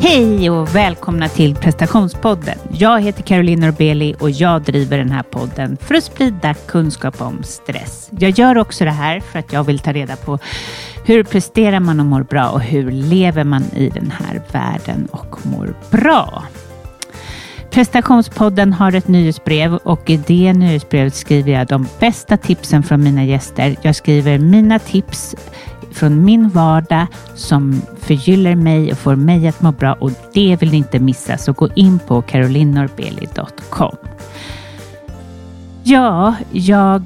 Hej och välkomna till prestationspodden. Jag heter Caroline Norbelie och jag driver den här podden för att sprida kunskap om stress. Jag gör också det här för att jag vill ta reda på hur presterar man och mår bra och hur lever man i den här världen och mår bra. Prestationspodden har ett nyhetsbrev och i det nyhetsbrevet skriver jag de bästa tipsen från mina gäster. Jag skriver mina tips från min vardag som förgyller mig och får mig att må bra, och det vill ni inte missa, så gå in på carolinenorbelie.com. Ja, jag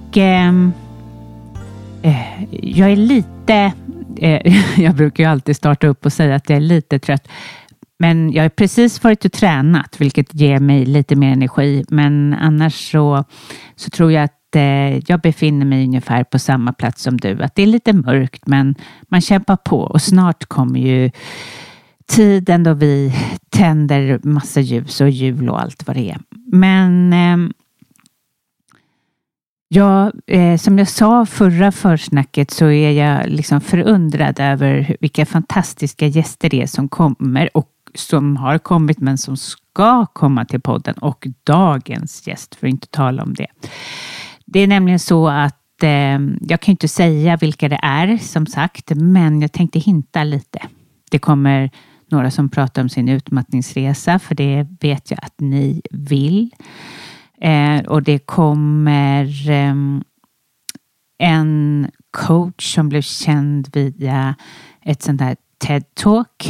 är lite... jag brukar ju alltid starta upp och säga att jag är lite trött. Men jag har precis varit och tränat, vilket ger mig lite mer energi. Men annars så tror jag att jag befinner mig ungefär på samma plats som du. Att det är lite mörkt, men man kämpar på. Och snart kommer ju tiden då vi tänder massa ljus och jul och allt vad det är. Men som jag sa förra försnacket, så är jag liksom förundrad över vilka fantastiska gäster det är som kommer och som har kommit, men som ska komma till podden, och dagens gäst, för att inte tala om det. Det är nämligen så att jag kan inte säga vilka det är, som sagt, men jag tänkte hinta lite. Det kommer några som pratar om sin utmattningsresa, för det vet jag att ni vill. Och det kommer en coach som blev känd via ett sånt här TED-talk,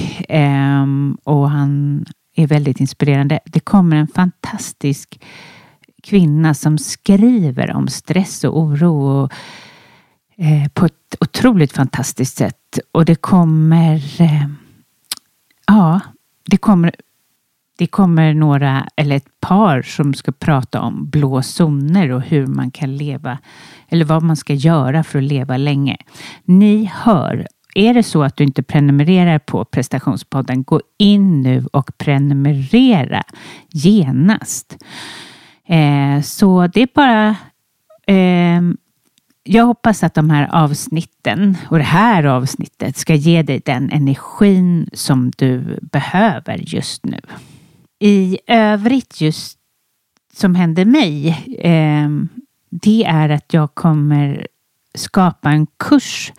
och han är väldigt inspirerande. Det kommer en fantastisk kvinna som skriver om stress och oro och, på ett otroligt fantastiskt sätt. Och det kommer det kommer några, eller ett par, som ska prata om blå zoner och hur man kan leva, eller vad man ska göra för att leva länge. Ni hör. Är det så att du inte prenumererar på prestationspodden, gå in nu och prenumerera genast. Så det är bara... jag hoppas att de här avsnitten och det här avsnittet ska ge dig den energin som du behöver just nu. I övrigt, just som hände mig, det är att jag kommer skapa en kurs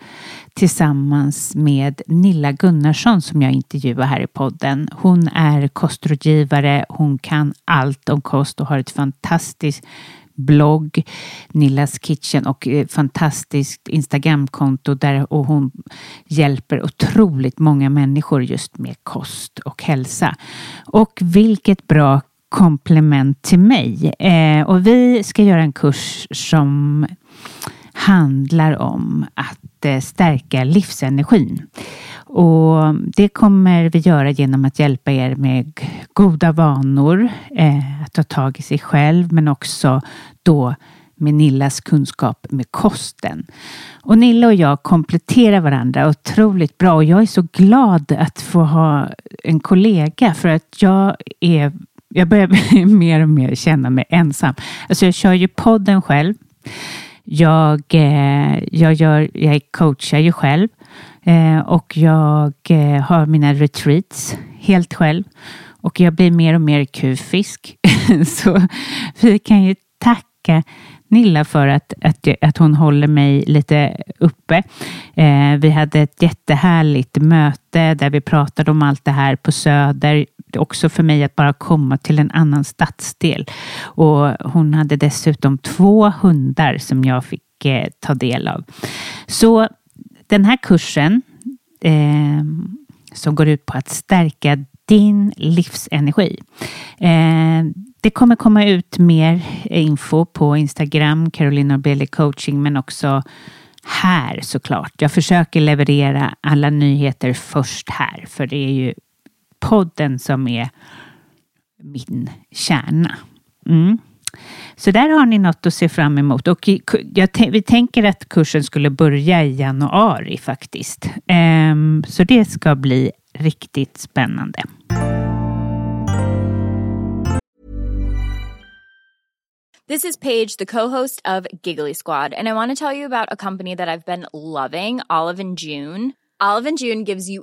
tillsammans med Nilla Gunnarsson, som jag intervjuar här i podden. Hon är kostrådgivare, hon kan allt om kost och har ett fantastiskt blogg, Nillas Kitchen, och fantastiskt Instagramkonto där, och hon hjälper otroligt många människor just med kost och hälsa. Och vilket bra komplement till mig. Och vi ska göra en kurs som handlar om att stärka livsenergin. Och det kommer vi göra genom att hjälpa er med goda vanor, att ta tag i sig själv, men också då med Nillas kunskap med kosten. Och Nilla och jag kompletterar varandra otroligt bra, och jag är så glad att få ha en kollega, för att jag börjar mer och mer känna mig ensam. Alltså jag kör ju podden själv. Jag coachar ju själv, och jag har mina retreats helt själv, och jag blir mer och mer kufisk. Så vi kan ju tacka Nilla för att hon håller mig lite uppe. Vi hade ett jättehärligt möte där vi pratade om allt det här på Söder. Också för mig att bara komma till en annan stadsdel. Och hon hade dessutom 2 hundar som jag fick ta del av. Så den här kursen som går ut på att stärka din livsenergi. Det kommer komma ut mer info på Instagram, Caroline Norbelie Coaching, men också här såklart. Jag försöker leverera alla nyheter först här, för det är ju podden som är min kärna. Så där har ni något att se fram emot. Och vi tänker att kursen skulle börja i januari faktiskt. Så det ska bli riktigt spännande. This is Paige, the co-host of Giggly Squad. And I want to tell you about a company that I've been loving, Olive and June. Olive and June gives you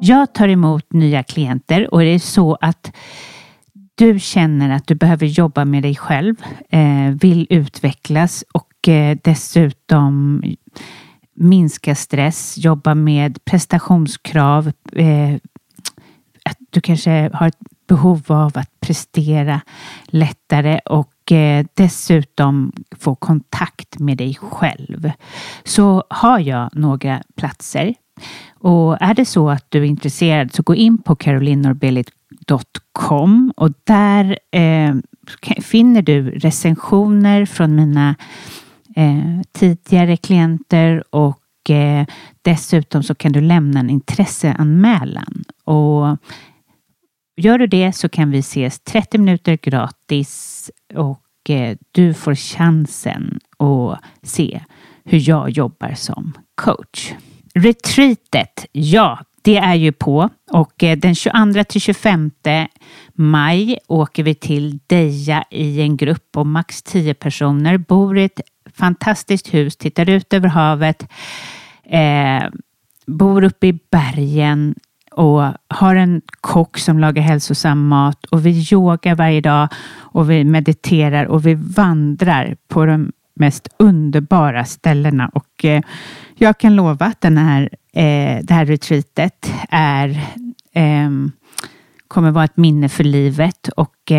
Jag tar emot nya klienter, och det är så att du känner att du behöver jobba med dig själv, vill utvecklas och dessutom minska stress, jobba med prestationskrav, att du kanske har ett behov av att prestera lättare och dessutom få kontakt med dig själv. Så har jag några platser. Och är det så att du är intresserad, så gå in på carolinenorbelie.com, och där finner du recensioner från mina tidigare klienter, och dessutom så kan du lämna en intresseanmälan. Och gör du det så kan vi ses 30 minuter gratis, och du får chansen att se hur jag jobbar som coach. Retreatet, ja, det är ju på, och den 22 till 25 maj åker vi till Deia i en grupp om max 10 personer. Bor i ett fantastiskt hus, tittar ut över havet, bor uppe i bergen och har en kock som lagar hälsosam mat, och vi yogar varje dag, och vi mediterar, och vi vandrar på de mest underbara ställena. Och jag kan lova att det här retreatet kommer vara ett minne för livet, och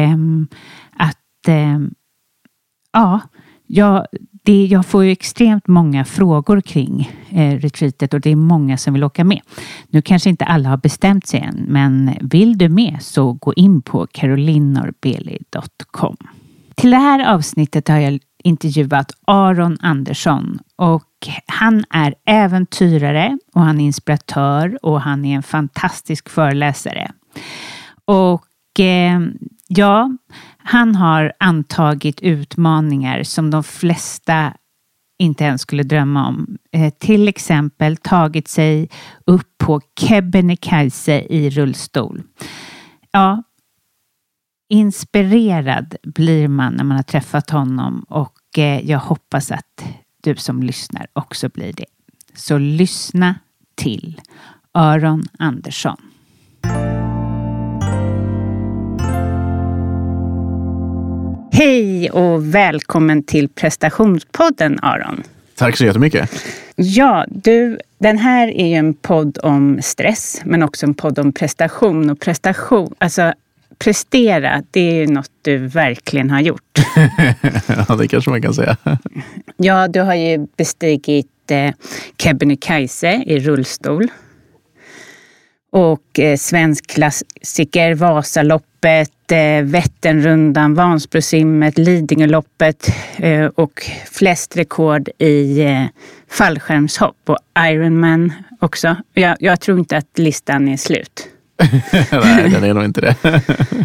jag får ju extremt många frågor kring retreatet, och det är många som vill åka med. Nu kanske inte alla har bestämt sig än, men vill du med så gå in på carolinenorbelie.com. Till det här avsnittet har jag intervjuat Aron Andersson, och han är äventyrare och han är inspiratör och han är en fantastisk föreläsare. Och ja, han har antagit utmaningar som de flesta inte ens skulle drömma om. Till exempel tagit sig upp på Kebnekaise i rullstol. Ja, inspirerad blir man när man har träffat honom, och jag hoppas att du som lyssnar också blir det. Så lyssna till Aron Andersson. Hej och välkommen till prestationspodden, Aron. Tack så jättemycket. Ja, du, den här är ju en podd om stress, men också en podd om prestation och prestation. Alltså, prestera, det är ju något du verkligen har gjort. Ja, det kanske man kan säga. Ja, du har ju bestigit Kebnekaise i rullstol. Och svensk klassiker, Vasaloppet, Vätternrundan, Vansbrosimmet, Lidingöloppet och flest rekord i fallskärmshopp och Ironman också. Jag tror inte att listan är slut. Nej, den är nog inte det.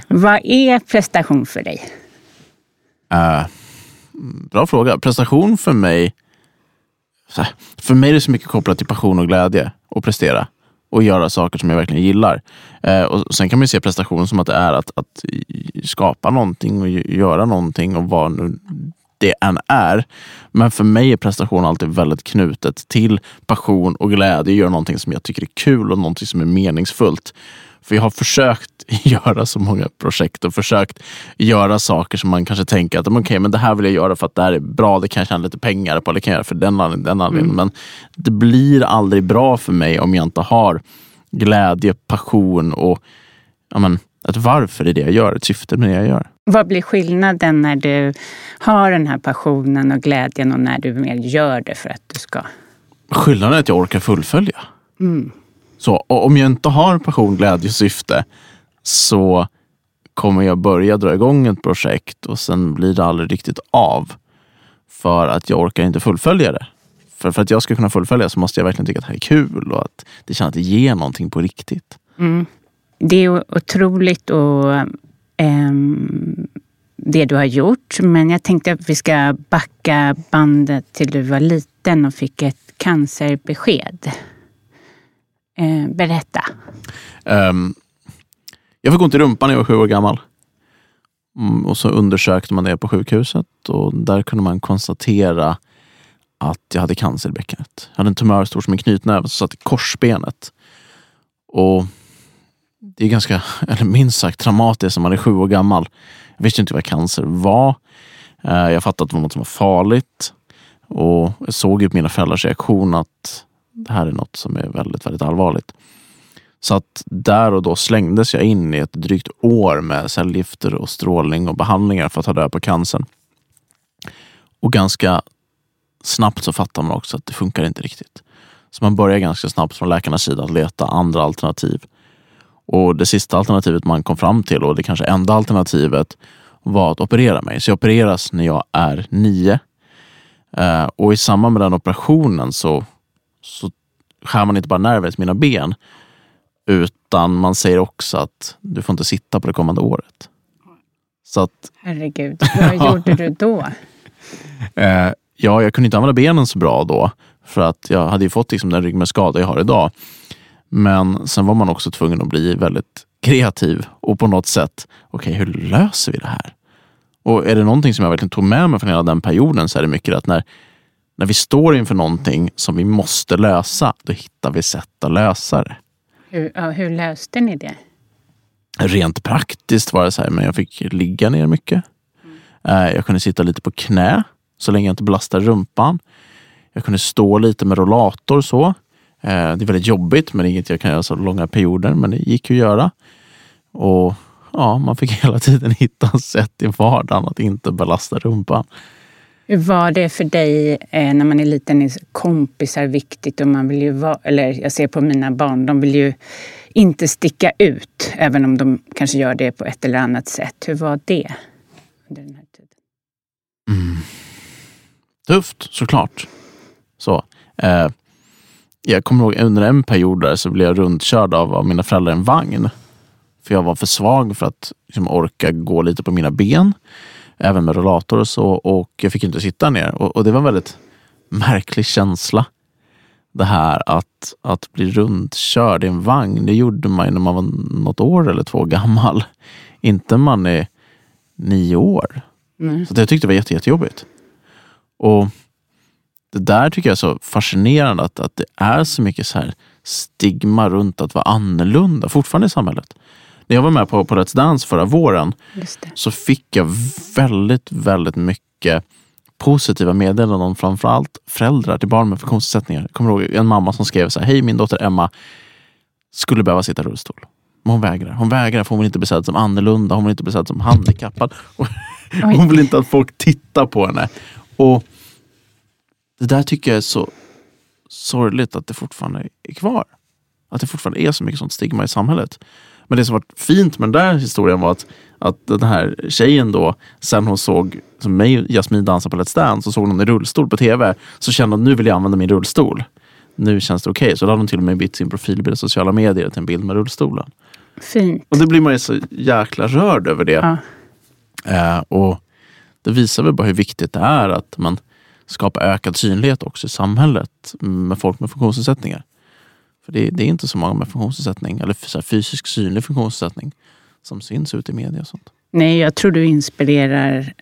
Vad är prestation för dig? Bra fråga. Prestation för mig... För mig är det så mycket kopplat till passion och glädje och prestera. Och göra saker som jag verkligen gillar. Och sen kan man ju se prestation som att det är att skapa någonting och göra någonting och vad nu det än är. Men för mig är prestation alltid väldigt knutet till passion och glädje. Göra någonting som jag tycker är kul och någonting som är meningsfullt. För jag har försökt göra så många projekt och försökt göra saker som man kanske tänker att okej, men det här vill jag göra för att det här är bra, det kan jag tjäna lite pengar på, det kan jag göra för den anledningen. Men det blir aldrig bra för mig om jag inte har glädje, passion och att varför är det jag gör, ett syfte med det jag gör. Vad blir skillnaden när du har den här passionen och glädjen och när du mer gör det för att du ska? Skillnaden är att jag orkar fullfölja. Mm. Så om jag inte har passion, glädje och syfte så kommer jag börja dra igång ett projekt och sen blir det aldrig riktigt av för att jag orkar inte fullfölja det. För att jag ska kunna fullfölja så måste jag verkligen tycka att det här är kul och att det känns att det ger någonting på riktigt. Mm. Det är otroligt och det du har gjort, men jag tänkte att vi ska backa bandet till du var liten och fick ett cancerbesked. Berätta. Jag fick ont i rumpan när jag var 7 år gammal. Och så undersökte man det på sjukhuset. Och där kunde man konstatera att jag hade cancer i bäckenet. Jag hade en tumör stor som en knytnäve som satt i korsbenet. Och det är ganska, eller minst sagt, traumatiskt när man är 7 år gammal. Jag visste inte vad cancer var. Jag fattade att det var något som var farligt. Och jag såg ju på mina föräldrars reaktion att det här är något som är väldigt, väldigt allvarligt. Så att där och då slängdes jag in i ett drygt år med cellgifter och strålning och behandlingar för att ta död på cancern. Och ganska snabbt så fattar man också att det funkar inte riktigt. Så man börjar ganska snabbt från läkarnas sida att leta andra alternativ. Och det sista alternativet man kom fram till, och det kanske enda alternativet, var att operera mig. Så jag opereras när jag är 9. Och i samband med den operationen så skär man inte bara nerver i mina ben, utan man säger också att du får inte sitta på det kommande året. Så att, herregud, vad gjorde du då? Ja, jag kunde inte använda benen så bra då, för att jag hade ju fått liksom den ryggmärgsskada jag har idag. Men sen var man också tvungen att bli väldigt kreativ och på något sätt, okej, hur löser vi det här? Och är det någonting som jag verkligen tog med mig från hela den perioden, så är det mycket att när vi står inför någonting som vi måste lösa, då hittar vi sätt att lösa det. Hur löste ni det? Rent praktiskt var det så här, men jag fick ligga ner mycket. Jag kunde sitta lite på knä, så länge jag inte belastade rumpan. Jag kunde stå lite med rollator så. Det är väldigt jobbigt, men inget jag kan göra så långa perioder, men det gick ju att göra. Och ja, man fick hela tiden hitta sätt i vardagen att inte belasta rumpan. Hur var det för dig när man är liten? Är kompisar viktigt? Och man vill ju eller jag ser på mina barn, de vill ju inte sticka ut, även om de kanske gör det på ett eller annat sätt. Hur var det under den här tiden? Tufft, såklart. Så, jag kommer ihåg under en period där så blev jag rundkörd av mina föräldrar en vagn. För jag var för svag för att liksom orka gå lite på mina ben. Även med rollator och så. Och jag fick inte sitta ner. Och det var en väldigt märklig känsla. Det här att bli rundkörd i en vagn. Det gjorde man ju när man var något år eller 2 gammal. Inte man är 9 år. Mm. Så jag tyckte det var jättejobbigt. Och det där tycker jag är så fascinerande. Att det är så mycket så här stigma runt att vara annorlunda. Fortfarande i samhället. När jag var med på Let's Dance förra våren så fick jag väldigt, väldigt mycket positiva meddelanden om framförallt föräldrar till barn med funktionsnedsättningar. Jag kommer ihåg en mamma som skrev så här: hej, min dotter Emma skulle behöva sitta i rullstol. Men hon vägrar. För hon vill inte bli sedd som annorlunda. Hon vill inte bli sedd som handikappad. Hon vill inte att folk tittar på henne. Och det där tycker jag är så sorgligt att det fortfarande är kvar. Att det fortfarande är så mycket sånt stigma i samhället. Men det som var fint med den där historien var att den här tjejen då, sen hon såg som mig och Jasmin dansa på Let's Dance, så såg hon en rullstol på tv, så kände hon att nu vill jag använda min rullstol. Nu känns det okej. Så då hade hon till och med bytt sin profilbild i sociala medier till en bild med rullstolen. Fint. Och det blir man ju så jäkla rörd över det. Ja. Och det visar väl bara hur viktigt det är att man skapar ökad synlighet också i samhället med folk med funktionsnedsättningar. För det är inte så många med funktionsnedsättning eller så här fysisk synlig funktionsnedsättning som syns ut i media och sånt. Nej, jag tror du inspirerar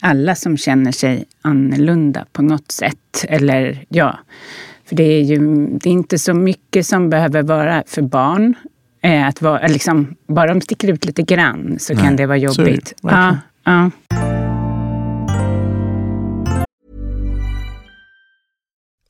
alla som känner sig annorlunda på något sätt. Eller ja, för det är inte så mycket som behöver vara för barn. Att vara, liksom, bara de sticker ut lite grann så kan det vara jobbigt. Ja, ja.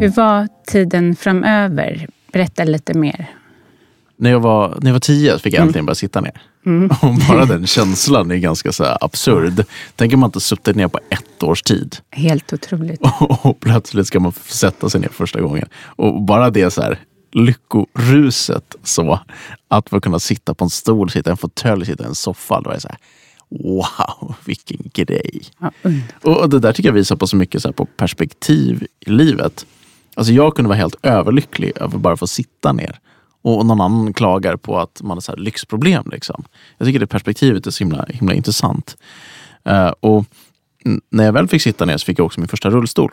Hur var tiden framöver? Berätta lite mer. När jag var 10 fick jag äntligen bara sitta ner. Och bara den känslan är ganska så här absurd. Tänker man inte suttit ner på 1 års tid. Helt otroligt. Och plötsligt ska man sätta sig ner första gången. Och bara det så här lyckoruset, så att man kunna sitta på en stol, sitta i en fåtölj, sitta i en soffa. Då är det så här: wow, vilken grej. Ja, och det där tycker jag visar på så mycket så här, på perspektiv i livet. Alltså jag kunde vara helt överlycklig över bara få sitta ner. Och någon annan klagar på att man har så här lyxproblem liksom. Jag tycker det perspektivet är så himla, himla intressant. Och när jag väl fick sitta ner så fick jag också min första rullstol.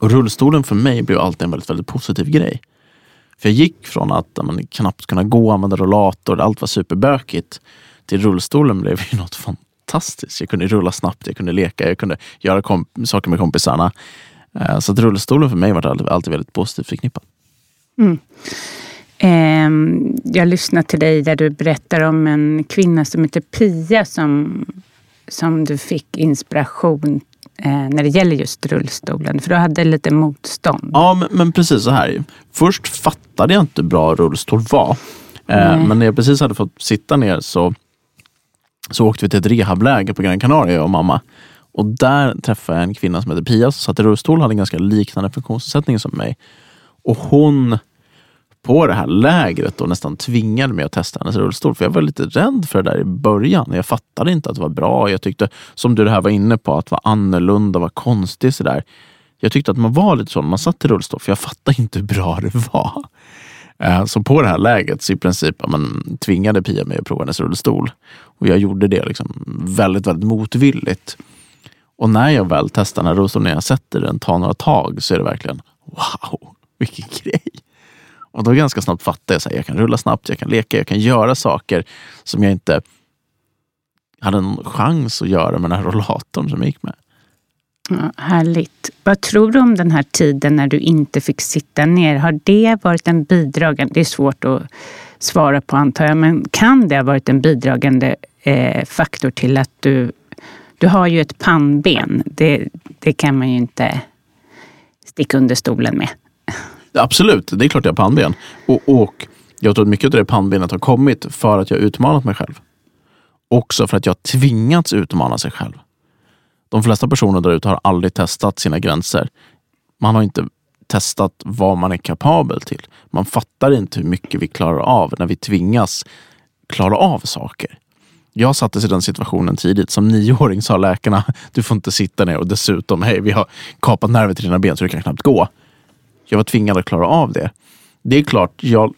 Och rullstolen för mig blev alltid en väldigt, väldigt positiv grej. För jag gick från att man knappt kunde gå, använda rollator, allt var superbökigt. Till rullstolen blev ju något fantastiskt. Jag kunde rulla snabbt, jag kunde leka, jag kunde göra saker med kompisarna. Så att rullstolen för mig var alltid väldigt positivt förknippad. Jag lyssnade till dig där du berättar om en kvinna som heter Pia som du fick inspiration när det gäller just rullstolen. För du hade lite motstånd. Ja, men precis så här. Först fattade jag inte hur bra rullstol var. Men när jag precis hade fått sitta ner så åkte vi till ett rehabläger på Gran Canaria, jag och mamma. Och där träffade jag en kvinna som heter Pia som satt i rullstol, hade en ganska liknande funktionsnedsättning som mig. Och hon på det här lägret då nästan tvingade mig att testa hennes rullstol. För jag var lite rädd för det där i början. Jag fattade inte att det var bra. Jag tyckte, som du det här var inne på, att vara annorlunda, vara konstig sådär. Jag tyckte att man var lite så när man satt i rullstol, för jag fattade inte hur bra det var. Så på det här läget så i princip man tvingade Pia mig att prova hennes rullstol. Och jag gjorde det liksom väldigt, väldigt motvilligt. Och när jag väl testar den här rullstolen, när jag sätter den, tar några tag, så är det verkligen wow, vilken grej. Och då ganska snabbt fattar jag att jag kan rulla snabbt, jag kan leka, jag kan göra saker som jag inte hade en chans att göra med den här rollatorn som jag gick med. Ja, härligt. Vad tror du om den här tiden när du inte fick sitta ner? Har det varit en bidragande, det är svårt att svara på antar jag, men kan det ha varit en bidragande faktor till att du har ju ett pannben, det kan man ju inte sticka under stolen med. Absolut, det är klart jag har pannben. Och jag tror att mycket av det pannbenet har kommit för att jag utmanat mig själv. Också för att jag tvingats utmana sig själv. De flesta personer där ute har aldrig testat sina gränser. Man har inte testat vad man är kapabel till. Man fattar inte hur mycket vi klarar av när vi tvingas klara av saker. Jag sattes i den situationen tidigt. Som 9-åring sa läkarna, du får inte sitta ner och dessutom, hej, vi har kapat nerver till dina ben så du kan knappt gå. Jag var tvingad att klara av det. Det är klart, jag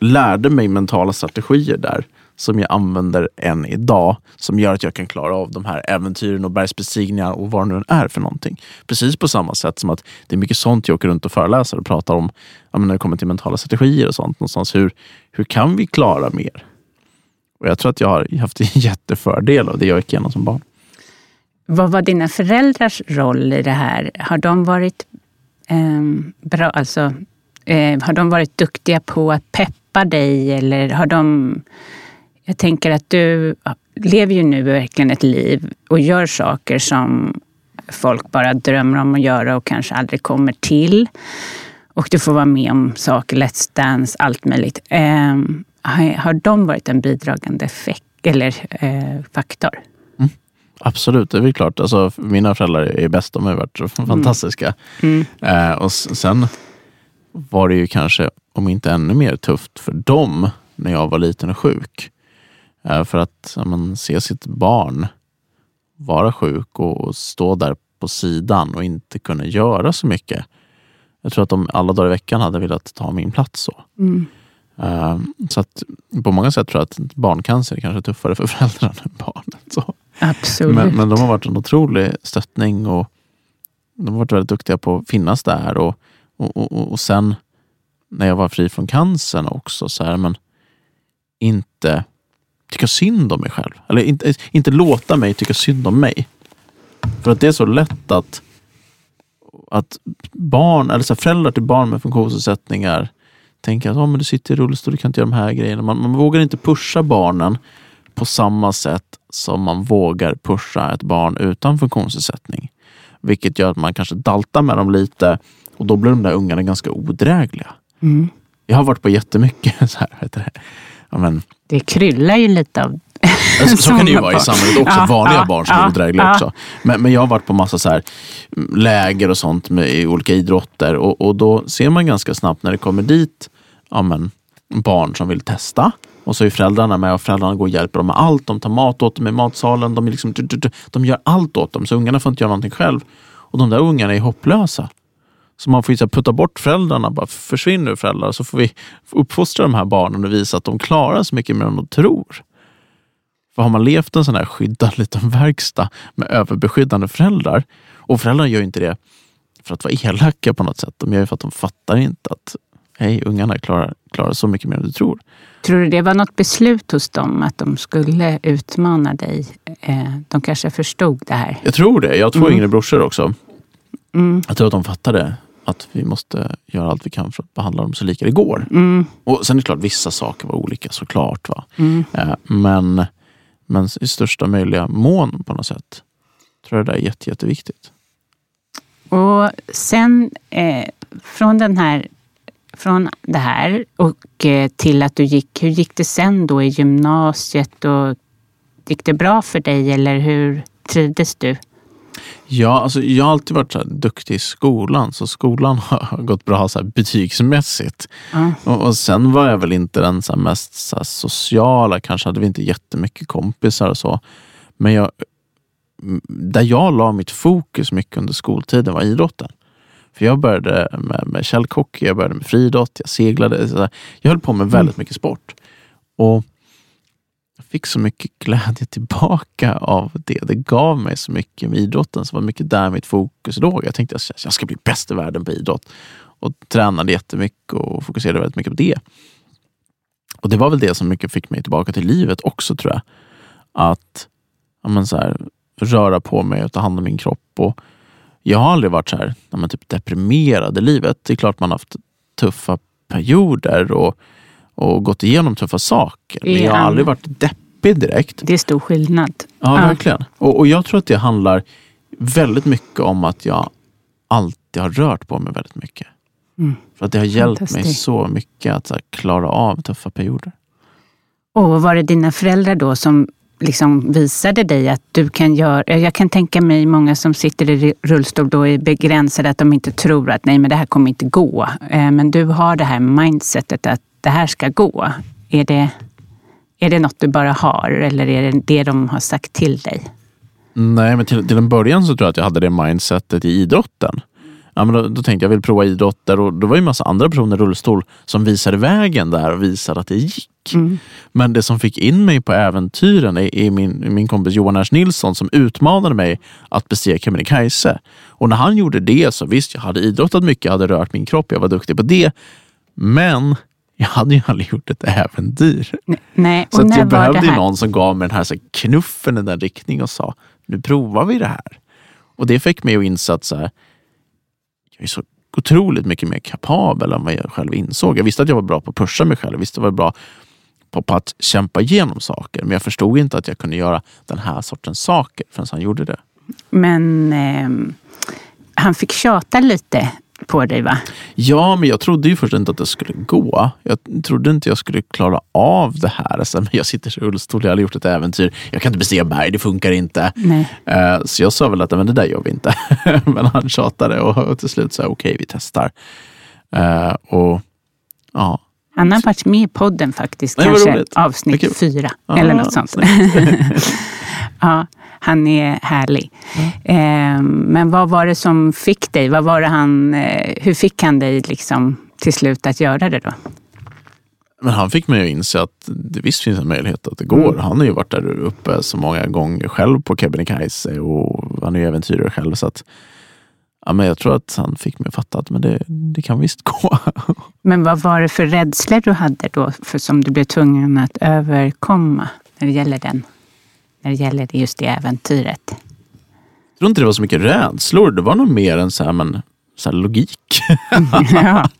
lärde mig mentala strategier där som jag använder än idag som gör att jag kan klara av de här äventyren och bergsbestigningar och vad det nu är för någonting. Precis på samma sätt som att det är mycket sånt jag åker runt och föreläser och pratar om när det kommer till mentala strategier och sånt någonstans. Hur kan vi klara mer? Och jag tror att jag har haft en jättefördel av det jag gick igenom som barn. Vad var dina föräldrars roll i det här? Har de varit bra, alltså har de varit duktiga på att peppa dig eller har de, jag tänker att du lever ju nu verkligen ett liv och gör saker som folk bara drömmer om att göra och kanske aldrig kommer till och du får vara med om saker, Let's Dance, allt möjligt. Har de varit en bidragande effekt eller faktor? Mm. Absolut, det är väl klart. Alltså, mina föräldrar är bäst, de har varit fantastiska. Mm. Och sen var det ju kanske, om inte ännu mer tufft för dem när jag var liten och sjuk. För att man ser sitt barn vara sjuk och stå där på sidan och inte kunna göra så mycket. Jag tror att de alla dagar i veckan hade velat ta min plats så. Mm. Så att på många sätt tror jag att barncancer är kanske tuffare för föräldrarna än barnet. Så. Absolut. Men de har varit en otrolig stöttning och de har varit väldigt duktiga på att finnas där och sen när jag var fri från cancern också så här, men inte tycka synd om mig själv eller inte låta mig tycka synd om mig för att det är så lätt att barn eller så här, föräldrar till barn med funktionsnedsättningar tänker att men du sitter i rullstol, du kan inte göra de här grejerna. Man vågar inte pusha barnen på samma sätt som man vågar pusha ett barn utan funktionsnedsättning, vilket gör att man kanske daltar med dem lite och då blir de där ungarna ganska odrägliga. Mm. Jag har varit på jättemycket så här, heter det. Ja, men det kryllar ju lite av så kan det ju vara i samhället också, vanliga barn som är odrägliga också. Men jag har varit på massa så här läger och sånt med i olika idrotter och då ser man ganska snabbt när det kommer dit barn som vill testa och så är föräldrarna med och föräldrarna går och hjälper dem med allt, de tar mat åt dem i matsalen, de, liksom, de gör allt åt dem så ungarna får inte göra någonting själv och de där ungarna är hopplösa. Så man får ju putta bort föräldrarna, bara försvinner ur föräldrar så får vi uppfostra de här barnen och visa att de klarar så mycket mer än de tror. För har man levt en sån här skyddad liten verkstad med överbeskyddande föräldrar och föräldrar gör ju inte det för att vara elaka på något sätt. De gör ju för att de fattar inte att hej, ungarna klarar så mycket mer än du tror. Tror du det var något beslut hos dem att de skulle utmana dig? De kanske förstod det här. Jag tror det. Jag tror yngre brorsor också. Mm. Jag tror att de fattade att vi måste göra allt vi kan för att behandla dem så lika det går. Mm. Och sen är det klart, vissa saker var olika såklart. Va? Mm. Men i största möjliga mån på något sätt. Jag tror det där är jätteviktigt. Och sen från det här och till att hur gick det sen då i gymnasiet? Och gick det bra för dig eller hur trivdes du? Ja, alltså jag har alltid varit så här duktig i skolan. Så skolan har gått bra så här betygsmässigt. Mm. Och sen var jag väl inte den så här mest så här sociala. Kanske hade vi inte jättemycket kompisar och så. Men där jag la mitt fokus mycket under skoltiden var idrotten. För jag började med källhockey, jag började med friidrott, jag seglade. Så jag höll på med väldigt mycket sport. Och jag fick så mycket glädje tillbaka av det. Det gav mig så mycket med idrotten. Så var mycket där mitt fokus låg. Jag tänkte att jag ska bli bäst i världen på idrott. Och tränade jättemycket och fokuserade väldigt mycket på det. Och det var väl det som mycket fick mig tillbaka till livet också tror jag. Att men så här, röra på mig och ta hand om min kropp. Och jag har aldrig varit så här, när man typ deprimerad i livet. Det är klart man har haft tuffa perioder och gått igenom tuffa saker. Men jag har aldrig varit deppig direkt. Det är stor skillnad. Ja, verkligen. Och jag tror att det handlar väldigt mycket om att jag alltid har rört på mig väldigt mycket. Mm. För att det har hjälpt mig så mycket att så här, klara av tuffa perioder. Och var det dina föräldrar då som liksom visade dig att du kan göra... Jag kan tänka mig många som sitter i rullstol då är begränsade att de inte tror att nej men det här kommer inte gå. Men du har det här mindsetet att det här ska gå. Är det något du bara har eller är det det de har sagt till dig? Nej, men till en början så tror jag att jag hade det mindsetet i idrotten. Ja, men då tänkte jag vill prova idrotter och det var ju en massa andra personer i rullstol som visade vägen där och visade att det gick. Mm. Men det som fick in mig på äventyren är min kompis Johan Ernst Nilsson som utmanade mig att bestiga Kebnekaise. Och när han gjorde det så visst, jag hade idrottat mycket, jag hade rört min kropp, jag var duktig på det. Men jag hade ju aldrig gjort ett äventyr. Nej, så att jag behövde någon som gav mig den här så knuffen i den riktningen och sa, nu provar vi det här. Och det fick mig att inse att så här, jag är så otroligt mycket mer kapabel än vad jag själv insåg. Jag visste att jag var bra på att pusha mig själv. Jag visste att jag var bra på att kämpa igenom saker. Men jag förstod inte att jag kunde göra den här sortens saker förrän han gjorde det. Men han fick tjata lite på dig, va? Ja, men jag trodde ju först inte att det skulle gå. Jag trodde inte jag skulle klara av det här. Alltså, men jag sitter i rullstol, jag har gjort ett äventyr. Jag kan inte bestiga berg, det funkar inte. Så jag sa väl att men det där gör vi inte. Men han tjatade och till slut sa okej, vi testar. Och ja. Han har varit med i podden faktiskt. Nej, kanske avsnitt 4 eller något sånt. Ja, han är härlig. Men vad var det som fick dig? Vad var det hur fick han dig liksom till slut att göra det då? Men han fick mig att inse att det visst finns en möjlighet att det går. Mm. Han har ju varit där uppe så många gånger själv på Kebnekaise och han är ju äventyrare själv så att ja, men jag tror att han fick mig fatta att men det kan visst gå. Men vad var det för rädslor du hade då för som du blev tvungen att överkomma när det gäller den? När det gäller just det äventyret. Jag tror inte det var så mycket rädslor. Det var nog mer en så här logik. Ja.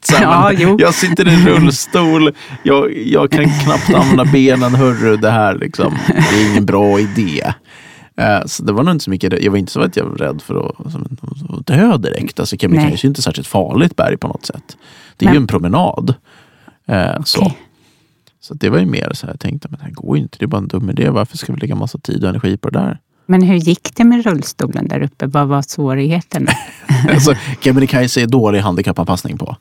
Jag sitter i en rullstol. Jag kan knappt använda benen. Hörru, det här liksom. Det är ingen bra idé. Så det var nog inte så mycket. Jag var inte så att jag var rädd för att dö direkt. Alltså Kebnekaise är inte särskilt farligt berg på något sätt. Det är ju en promenad. Okay. Så det var ju mer så här, jag tänkte, men det här går ju inte, det är bara en dum idé, varför ska vi lägga massa tid och energi på det där? Men hur gick det med rullstolen där uppe? Vad var svårigheten? Alltså, Kebnekaise är dålig handikappanpassning på.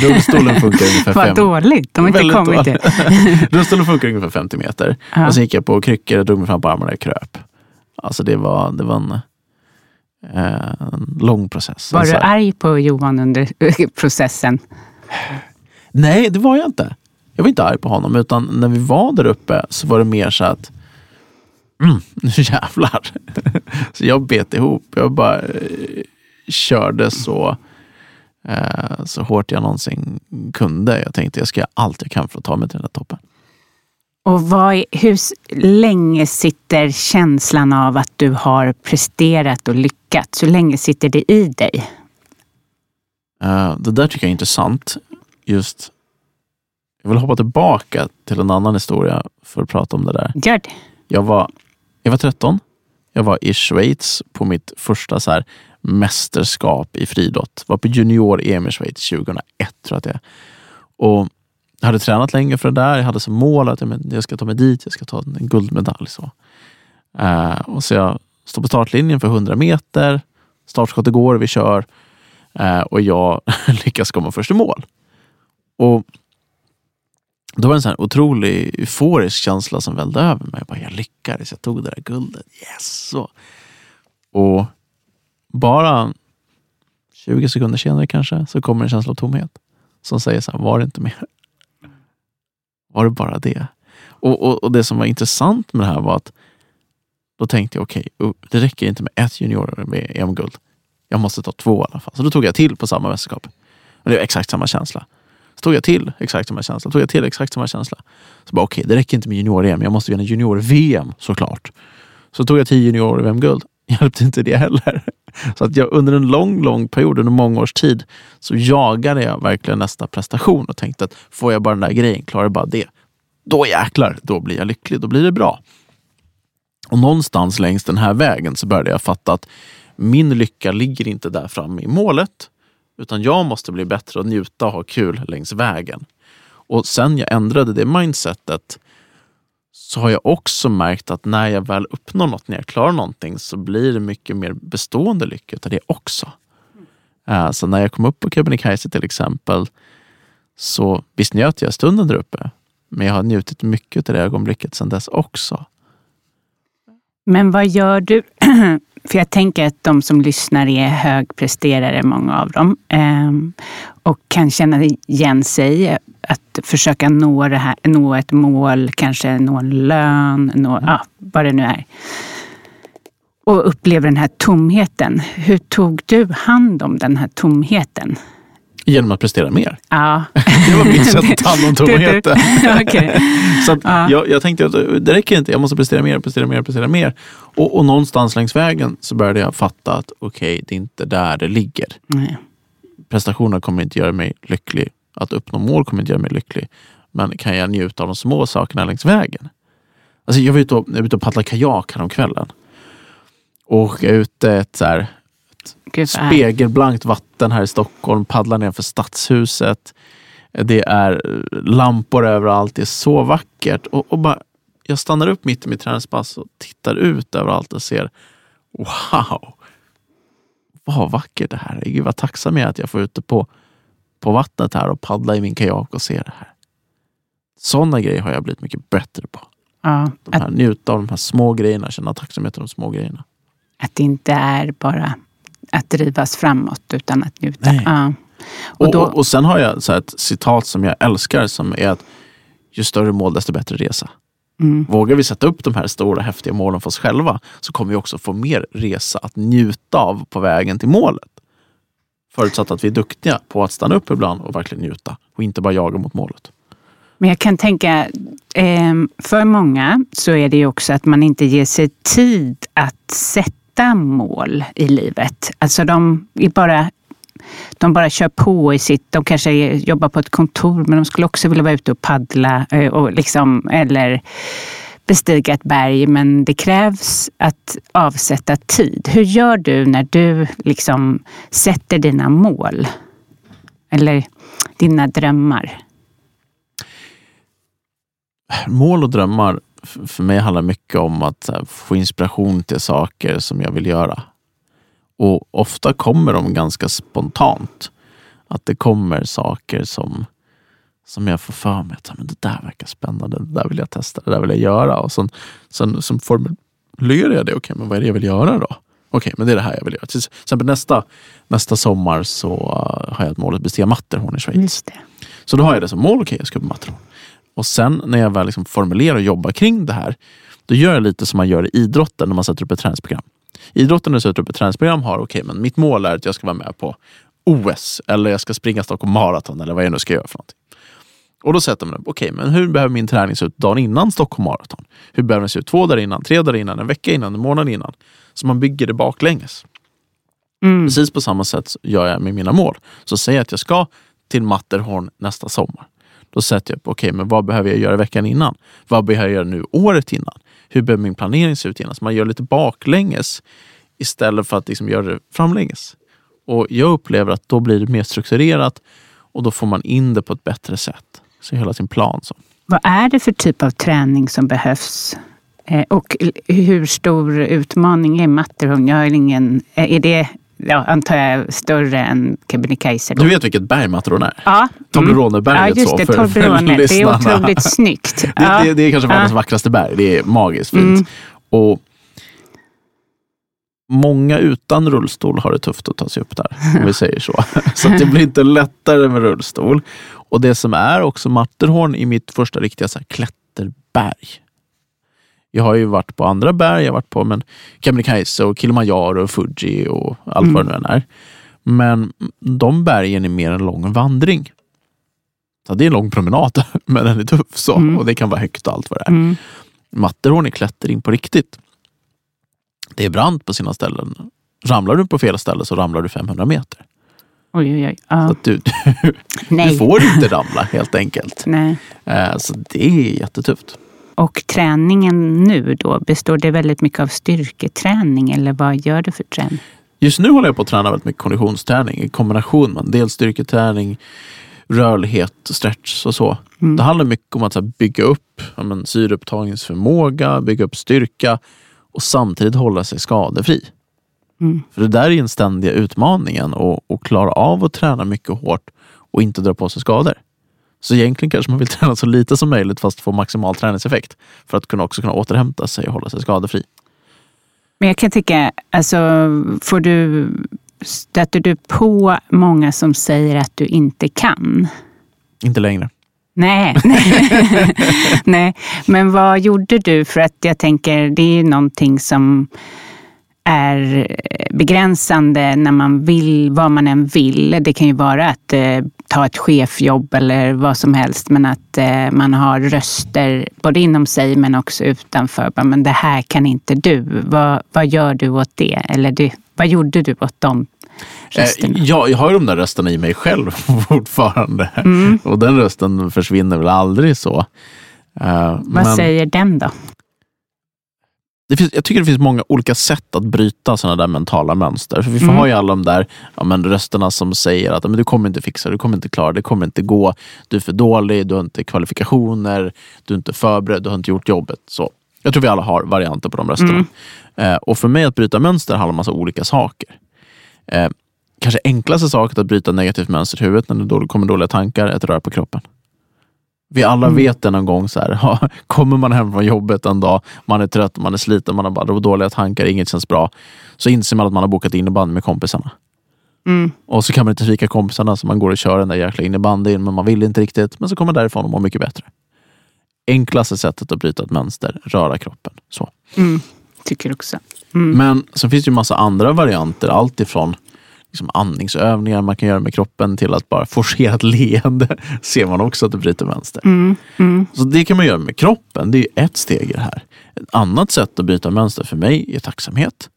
Rullstolen funkar ungefär vad dåligt, de har inte kommit till. Rullstolen funkar ungefär 50 meter. Ja. Och så gick jag på kryckor, drog mig fram på armarna och kröp. Alltså det var en lång process. Var du arg på Johan under processen? Nej, det var jag inte. Jag var inte arg på honom, utan när vi var där uppe så var det mer så att nu jävlar. Så jag bet ihop. Jag bara körde så hårt jag någonsin kunde. Jag tänkte jag ska göra allt jag kan för att ta mig till den här toppen. Och hur länge sitter känslan av att du har presterat och lyckats? Hur länge sitter det i dig? Det där tycker jag är intressant. Just... Jag vill hoppa tillbaka till en annan historia för att prata om det där. Gör det. Jag var 13. Jag var i Schweiz på mitt första så här mästerskap i friidrott. Var på junior-EM i Schweiz 2001 tror jag att det är. Och jag hade tränat länge för det där. Jag hade som mål att jag ska ta mig dit. Jag ska ta en guldmedalj. Så. Och så jag står på startlinjen för 100 meter. Startskottet går, vi kör. Och jag lyckas komma först i mål. Och då var det en sån här otrolig euforisk känsla som vällde över mig. Jag lyckades, jag tog det där guldet. Yes! Och bara 20 sekunder senare kanske så kommer en känsla av tomhet. Som säger så här, var det inte mer? Var det bara det? Och det som var intressant med det här var att då tänkte jag, okej, det räcker inte med ett junior med EM-guld. Jag måste ta 2 i alla fall. Så då tog jag till på samma mästerskap. Och det var exakt samma känsla. Så tog jag till exakt samma känsla. Så bara okej, det räcker inte med junior-EM. Jag måste göra en junior-VM såklart. Så tog jag 10 junior VM-guld. Hjälpte inte det heller. Så att jag under en lång period, under många års tid, så jagade jag verkligen nästa prestation och tänkte att får jag bara den där grejen, klarar jag bara det, då jäklar, då blir jag lycklig, då blir det bra. Och någonstans längs den här vägen så började jag fatta att min lycka ligger inte där framme i målet, utan jag måste bli bättre och njuta och ha kul längs vägen. Och sen jag ändrade det mindsetet, så har jag också märkt att när jag väl uppnår något, när jag klarar någonting, så blir det mycket mer bestående lycka av det också. Så när jag kom upp på Kebnekaise till exempel, så visst njöt jag stunden där uppe, men jag har njutit mycket av det ögonblicket sedan dess också. Men vad gör du? För jag tänker att de som lyssnar är högpresterare, många av dem. Och kan känna igen sig, att försöka nå, det här, nå ett mål, kanske nå en lön, nå, vad det nu är. Och upplever den här tomheten. Hur tog du hand om den här tomheten? Genom att prestera mer. Ja. Det var mitt sätt att ta hand om tomheten. Okay. Så att jag tänkte att det räcker inte. Jag måste prestera mer. Och någonstans längs vägen så började jag fatta att okej, det är inte där det ligger. Nej. Prestationer kommer inte göra mig lycklig. Att uppnå mål kommer inte göra mig lycklig. Men kan jag njuta av de små sakerna längs vägen? Alltså jag var ute och paddla kajak här om kvällen. Och jag är ute ett så här... spegelblankt vatten här i Stockholm, paddlar ner för stadshuset, det är lampor överallt, det är så vackert, och bara, jag stannar upp mitt i mitt träningspass och tittar ut överallt och ser, wow, vad vackert det här är. Gud, vad tacksam jag är att jag får ute på vattnet här och paddla i min kajak och se det här. Sådana grejer har jag blivit mycket bättre på. Njuta av de här små grejerna, känna tacksamhet av de små grejerna, att det inte är bara att drivas framåt utan att njuta. Och sen har jag så här ett citat som jag älskar, som är att ju större mål desto bättre resa. Vågar vi sätta upp de här stora häftiga målen för oss själva, så kommer vi också få mer resa att njuta av på vägen till målet. Förutsatt att vi är duktiga på att stanna upp ibland och verkligen njuta och inte bara jaga mot målet. Men jag kan tänka, för många så är det ju också att man inte ger sig tid att sätta mål i livet. Alltså de bara kör på i sitt, de kanske jobbar på ett kontor, men de skulle också vilja vara ute och paddla och liksom, eller bestiga ett berg, men det krävs att avsätta tid. Hur gör du när du liksom sätter dina mål? Eller dina drömmar? Mål och drömmar för mig handlar mycket om att få inspiration till saker som jag vill göra. Och ofta kommer de ganska spontant. Att det kommer saker som jag får för mig. Att men det där verkar spännande, det där vill jag testa, det där vill jag göra. Och sen formulerar jag det. Okej, men vad är det jag vill göra då? Okej, men det är det här jag vill göra. Till exempel nästa sommar så har jag ett mål att bestiga Matterhorn i Schweiz. Just det. Så då har jag det som mål. Okej, jag ska på Matterhorn. Och sen när jag väl liksom formulerar och jobbar kring det här, då gör jag lite som man gör i idrotten när man sätter upp ett träningsprogram. Idrotten när man sätter upp ett träningsprogram har men mitt mål är att jag ska vara med på OS, eller jag ska springa Stockholm Marathon, eller vad jag nu ska göra för någonting. Och då sätter man upp, men hur behöver min träning se ut dagen innan Stockholm Marathon? Hur behöver den se ut 2 dagar innan, 3 dagar innan, en vecka innan, en månad innan? Så man bygger det baklänges. Precis på samma sätt gör jag med mina mål. Så säger jag att jag ska till Matterhorn nästa sommar. Då sätter jag upp, men vad behöver jag göra veckan innan? Vad behöver jag göra nu året innan? Hur behöver min planering se ut innan? Så man gör lite baklänges istället för att liksom göra det framlänges. Och jag upplever att då blir det mer strukturerat och då får man in det på ett bättre sätt. Så hela sin plan. Så. Vad är det för typ av träning som behövs? Och hur stor utmaning är Matterhorn? Jag har ingen... Är det... Ja, antar jag större än Kebnekaise. Du vet vilket berg Matterhorn är? Ja. Tobleroneberget. Ja, just det. Toblerone. Det är otroligt snyggt. Det är kanske världens vackraste berg. Det är magiskt fint. Och många utan rullstol har det tufft att ta sig upp där, om vi säger så. Så att det blir inte lättare med rullstol. Och det som är också Matterhorn i mitt första riktiga så här, klätterberg. Jag har ju varit på andra berg, jag har varit på Kebnekaise och Kilimanjaro och Fuji och allt vad det nu än är. Men de bergen är mer en lång vandring. Så det är en lång promenad, men den är tuff så. Och det kan vara högt och allt vad det är. Matterhorn är klättring på riktigt. Det är brant på sina ställen. Ramlar du på fel ställe så ramlar du 500 meter. Oj. Så att du får inte ramla helt enkelt. Nej. Så det är jättetufft. Och träningen nu då, består det väldigt mycket av styrketräning eller vad gör du för träning? Just nu håller jag på att träna väldigt mycket konditionsträning i kombination med en del styrketräning, rörlighet, stretch och så. Mm. Det handlar mycket om att bygga upp syreupptagningsförmåga, bygga upp styrka och samtidigt hålla sig skadefri. Mm. För det där är en ständiga utmaningen och klara av att träna mycket hårt och inte dra på sig skador. Så egentligen kanske man vill träna så lite som möjligt fast få maximal träningseffekt för att kunna återhämta sig och hålla sig skadefri. Men jag kan tycka, stöter du på många som säger att du inte kan? Inte längre. Nej. Men vad gjorde du? För att jag tänker, det är ju någonting som är begränsande när man vill, vad man än vill. Det kan ju vara att ta ett chefjobb eller vad som helst, men att man har röster både inom sig men också utanför. Men det här kan inte du. Vad gör du åt det? Eller vad gjorde du åt de rösterna? Jag har ju de där rösterna i mig själv fortfarande. Mm. Och den rösten försvinner väl aldrig så. Vad säger den då? Jag tycker det finns många olika sätt att bryta sådana där mentala mönster. För vi får ha ju alla de där rösterna som säger att du kommer inte fixa, du kommer inte klara, det kommer inte gå. Du är för dålig, du har inte kvalifikationer, du är inte förberedd, du har inte gjort jobbet. Så jag tror vi alla har varianter på de rösterna. Och för mig att bryta mönster handlar om massa olika saker. Kanske enklaste saken att bryta negativt mönster i huvudet när det kommer dåliga tankar är att röra på kroppen. Vi alla vet det någon gång så här, kommer man hem från jobbet en dag, man är trött, man är sliten, man har bara dåliga tankar, inget känns bra, så inser man att man har bokat innebandy med kompisarna. Och så kan man inte svika kompisarna, så man går och kör den där jäkla innebandyn, men man vill inte riktigt, men så kommer man därifrån och mår mycket bättre. Enklaste sättet att bryta ett mönster, röra kroppen. Så. Tycker också. Men så finns det ju massa andra varianter, allt ifrån andningsövningar man kan göra med kroppen till att bara forcera ett leende ser man också att det bryter mönster. Så det kan man göra med kroppen, det är ju ett steg i det här. Ett annat sätt att bryta mönster för mig är tacksamhet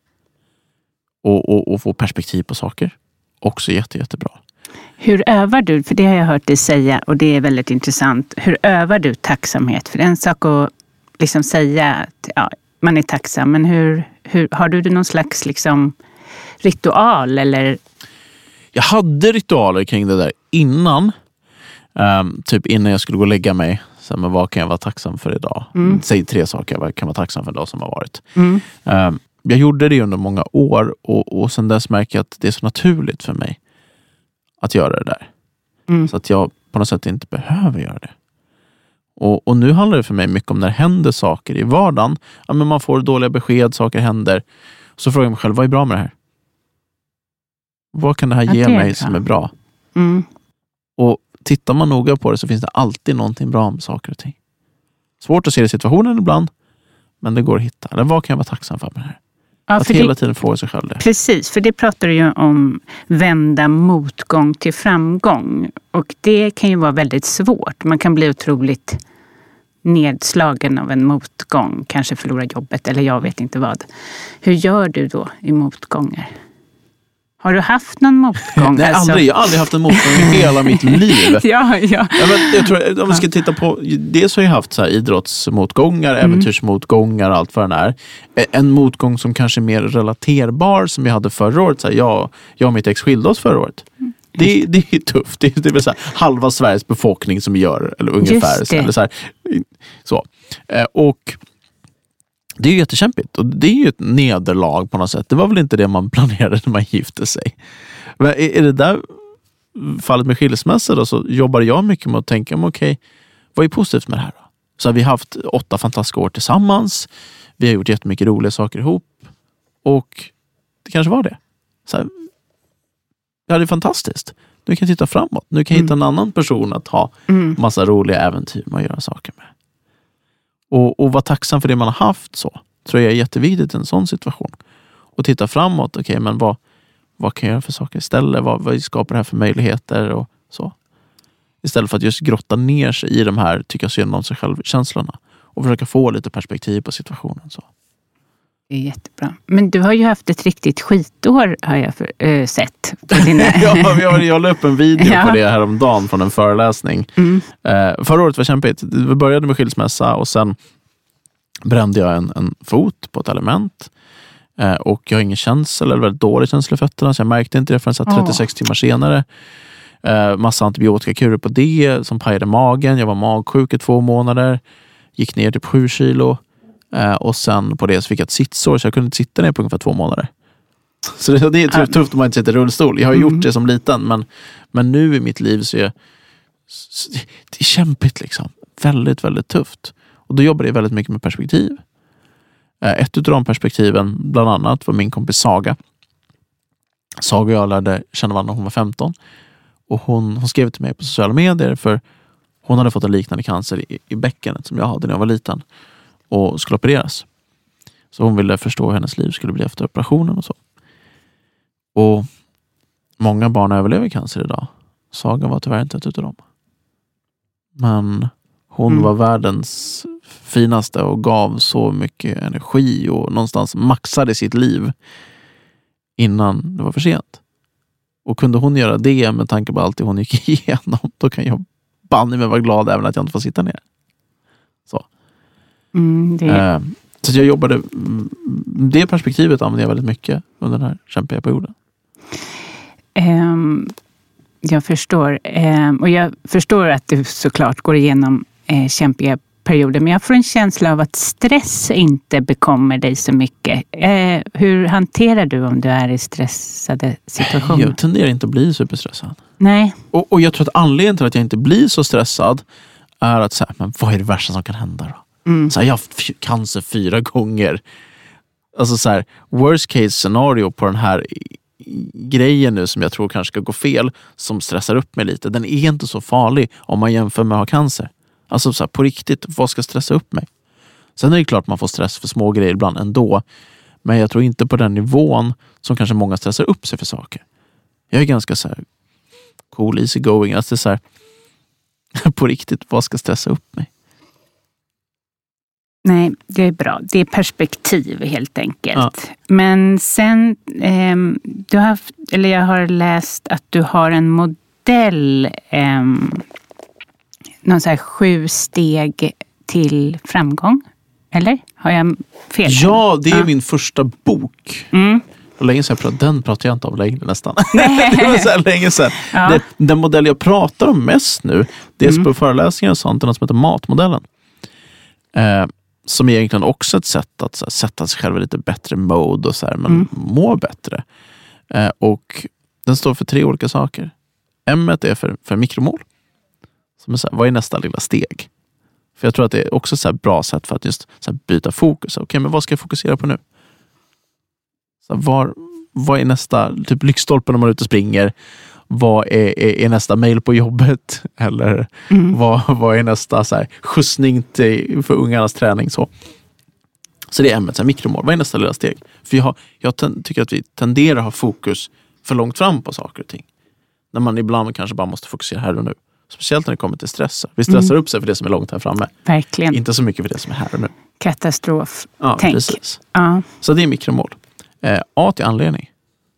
och få perspektiv på saker, också jättebra. Hur övar du, för det har jag hört dig säga och det är väldigt intressant, hur övar du tacksamhet? För det är en sak att säga att man är tacksam, men hur har du någon slags ritual eller? Jag hade ritualer kring det där innan. Typ innan jag skulle gå och lägga mig. Så här, men vad kan jag vara tacksam för idag? Säg 3 saker jag kan vara tacksam för idag som har varit. Jag gjorde det under många år. Och sen dess märker jag att det är så naturligt för mig att göra det där. Så att jag på något sätt inte behöver göra det. Och nu handlar det för mig mycket om när det händer saker i vardagen. Men man får dåliga besked, saker händer. Så frågar jag mig själv, vad är bra med det här? Vad kan det här ge mig som är bra? Och tittar man noga på det så finns det alltid någonting bra om saker och ting. Svårt att se i situationen ibland, men det går att hitta. Eller vad kan jag vara tacksam för med det här? Ja, för att hela tiden fråga sig själv det. Precis, för det pratar du ju om, vända motgång till framgång. Och det kan ju vara väldigt svårt. Man kan bli otroligt nedslagen av en motgång. Kanske förlora jobbet eller jag vet inte vad. Hur gör du då i motgångar? Har du haft någon motgång? Nej, aldrig. Jag har aldrig haft en motgång i hela mitt liv. Ja. Jag tror, om vi ska titta på det, så har jag haft så här idrottsmotgångar, äventyrsmotgångar, allt vad den är. En motgång som kanske är mer relaterbar som vi hade förra året. Så här, jag och mitt ex skilde oss förra året. Det är tufft. Det är väl så här, halva Sveriges befolkning som gör, eller ungefär. Så. Och det är ju jättekämpigt och det är ju ett nederlag på något sätt. Det var väl inte det man planerade när man gifte sig. Men i det där fallet med skilsmässa då, så jobbar jag mycket med att tänka, okej, vad är positivt med det här då? Så har vi haft 8 fantastiska år tillsammans. Vi har gjort jättemycket roliga saker ihop. Och det kanske var det. Så här, ja, det är fantastiskt. Nu kan jag titta framåt. Nu kan jag hitta en annan person att ha massa roliga äventyr och göra saker med. Och vara tacksam för det man har haft, så tror jag är jätteviktigt i en sån situation. Och titta framåt, okej, men vad kan jag göra för saker istället? Vad skapar det här för möjligheter och så? Istället för att just grotta ner sig i de här tycka synd om sig själv-känslorna. Och försöka få lite perspektiv på situationen så. Det är jättebra. Men du har ju haft ett riktigt skitår har jag sett. Jag la upp en video på det här om dagen från en föreläsning. Mm. Förra året var kämpigt. Vi började med skilsmässa och sen brände jag en fot på ett element. Och jag har ingen känsla eller väldigt dålig känsla i fötterna. Så jag märkte inte det förrän 36 timmar senare. Massa antibiotikakurer på det som pajade magen. Jag var magsjuk i 2 månader. Gick ner typ 7 kilo. Och sen på det så fick jag ett sittsår så jag kunde inte sitta ner på ungefär 2 månader. Så det är tufft om man inte sitter i rullstol. Jag har gjort det som liten men nu i mitt liv så är det är kämpigt liksom. Väldigt, väldigt tufft. Och då jobbar jag väldigt mycket med perspektiv. Ett av de perspektiven bland annat var min kompis Saga. Saga och jag lärde känna varandra när hon var 15. Och hon skrev till mig på sociala medier för hon hade fått en liknande cancer i bäckenet som jag hade när jag var liten. Och skulle opereras. Så hon ville förstå hur hennes liv skulle bli efter operationen och så. Och många barn överlever cancer idag. Saga var tyvärr inte ett utav dem. Men hon var världens finaste och gav så mycket energi och någonstans maxade sitt liv innan det var för sent. Och kunde hon göra det med tanke på allt det hon gick igenom, då kan jag banne mig vara glad även att jag inte får sitta ner. Så. Så jag jobbade det perspektivet använde jag väldigt mycket under den här kämpiga perioden. Jag förstår och jag förstår att du såklart går igenom kämpiga perioder, men jag får en känsla av att stress inte bekommer dig så mycket. Hur hanterar du om du är i stressade situationer? Jag tenderar inte att bli superstressad. Nej. Och jag tror att anledningen till att jag inte blir så stressad är att så här, men vad är det värsta som kan hända då? Så här, jag har haft cancer 4 gånger. Alltså så här, worst case scenario på den här grejen nu som jag tror kanske ska gå fel, som stressar upp mig lite. Den är inte så farlig om man jämför med att ha cancer. Alltså så här, på riktigt, vad ska stressa upp mig? Sen är det klart man får stress för små grejer ibland ändå. Men jag tror inte på den nivån som kanske många stressar upp sig för saker. Jag är ganska så här cool, easy going. Alltså så här, på riktigt, vad ska stressa upp mig? Nej, det är bra. Det är perspektiv helt enkelt. Ja. Men sen, jag har läst att du har en modell, någon så här 7 steg till framgång. Eller? Har jag fel? Ja, det är min första bok. Mm. Och länge sedan den pratar jag inte om längre nästan. Det var så här länge sedan. Ja. Den modell jag pratar om mest nu, dels på föreläsningar och sånt, är något som heter matmodellen. Som är egentligen också ett sätt att så här, sätta sig själv i lite bättre mode och så här, men må bättre. Och den står för 3 olika saker. M är för mikromål. Som är så här, vad är nästa lilla steg? För jag tror att det är också ett bra sätt för att just så här, byta fokus. Okej, men vad ska jag fokusera på nu? Så här, vad är nästa typ lyktstolpen när man är ute och springer? Vad är nästa mejl på jobbet? Eller vad är nästa så här, skjutsning för ungarnas träning? Så det är ämnet, så här, mikromål. Vad är nästa lilla steg? För jag tycker att vi tenderar att ha fokus för långt fram på saker och ting. När man ibland kanske bara måste fokusera här och nu. Speciellt när det kommer till stress. Vi stressar upp sig för det som är långt här framme. Verkligen. Inte så mycket för det som är här och nu. Katastrof. Ja, tänk. Precis. Ja. Så det är mikromål. A till anledning.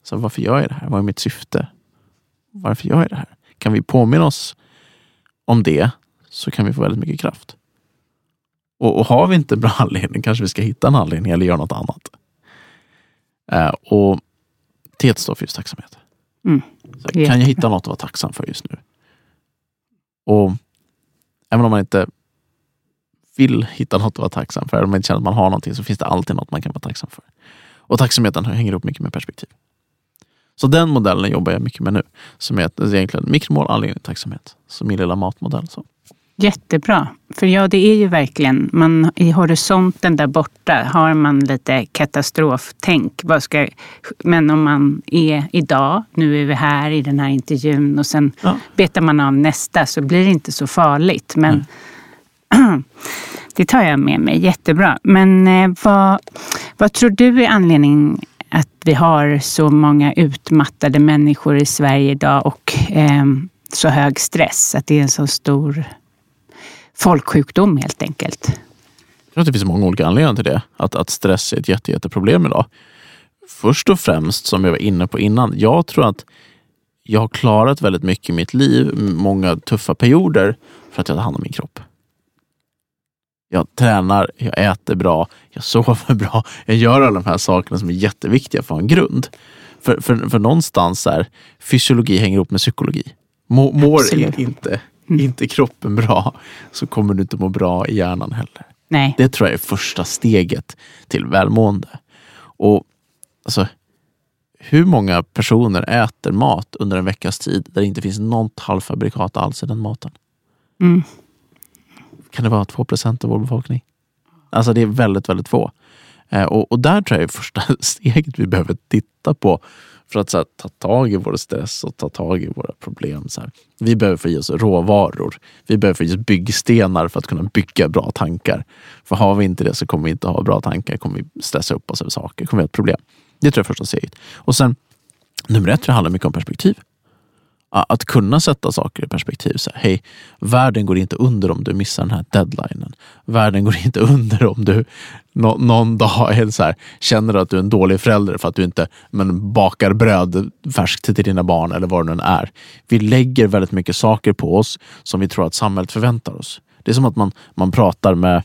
Så varför gör jag det här? Vad är mitt syfte? Varför gör jag det här? Kan vi påminna oss om det så kan vi få väldigt mycket kraft. Och har vi inte bra anledning kanske vi ska hitta en anledning eller göra något annat. Och T står för just tacksamhet. Så kan jag hitta något att vara tacksam för just nu? Och även om man inte vill hitta något att vara tacksam för, eller om man inte känner att man har någonting, så finns det alltid något man kan vara tacksam för. Och tacksamheten hänger upp mycket med perspektiv. Så den modellen jobbar jag mycket med nu. Som är egentligen mikromål, anledning, tacksamhet. Som min lilla matmodell. Så. Jättebra. För ja, det är ju verkligen, man, i horisonten där borta har man lite katastroftänk. Men om man är idag, nu är vi här i den här intervjun och sen betar man av nästa så blir det inte så farligt. Men det tar jag med mig. Jättebra. Men vad tror du är anledningen att vi har så många utmattade människor i Sverige idag och så hög stress, att det är en så stor folksjukdom helt enkelt? Jag tror att det finns många olika anledningar till det. Att stress är ett jätteproblem idag. Först och främst, som jag var inne på innan, jag tror att jag har klarat väldigt mycket i mitt liv, många tuffa perioder, för att jag tar hand om min kropp. Jag tränar, jag äter bra, jag sover bra, jag gör alla de här sakerna som är jätteviktiga för en grund. För någonstans är fysiologi hänger ihop med psykologi. Mår inte kroppen bra, så kommer du inte må bra i hjärnan heller. Nej. Det tror jag är första steget till välmående. Och alltså, hur många personer äter mat under en veckas tid där det inte finns något halvfabrikat alls i den maten? Mm. Kan det vara 2% av vår befolkning? Alltså det är väldigt, väldigt få. Och där tror jag är första steget vi behöver titta på för att så här, ta tag i vår stress och ta tag i våra problem. Så här. Vi behöver få i oss råvaror. Vi behöver få i oss byggstenar för att kunna bygga bra tankar. För har vi inte det så kommer vi inte ha bra tankar. Kommer vi stressa upp oss över saker. Kommer vi ha ett problem. Det tror jag är första steget. Och sen, nummer 1 tror jag handlar mycket om perspektiv. Att kunna sätta saker i perspektiv. Så här, hej, världen går inte under om du missar den här deadlinen. Världen går inte under om du någon dag så här, känner att du är en dålig förälder för att du inte bakar bröd färskt till dina barn eller vad det nu är. Vi lägger väldigt mycket saker på oss som vi tror att samhället förväntar oss. Det är som att man pratar med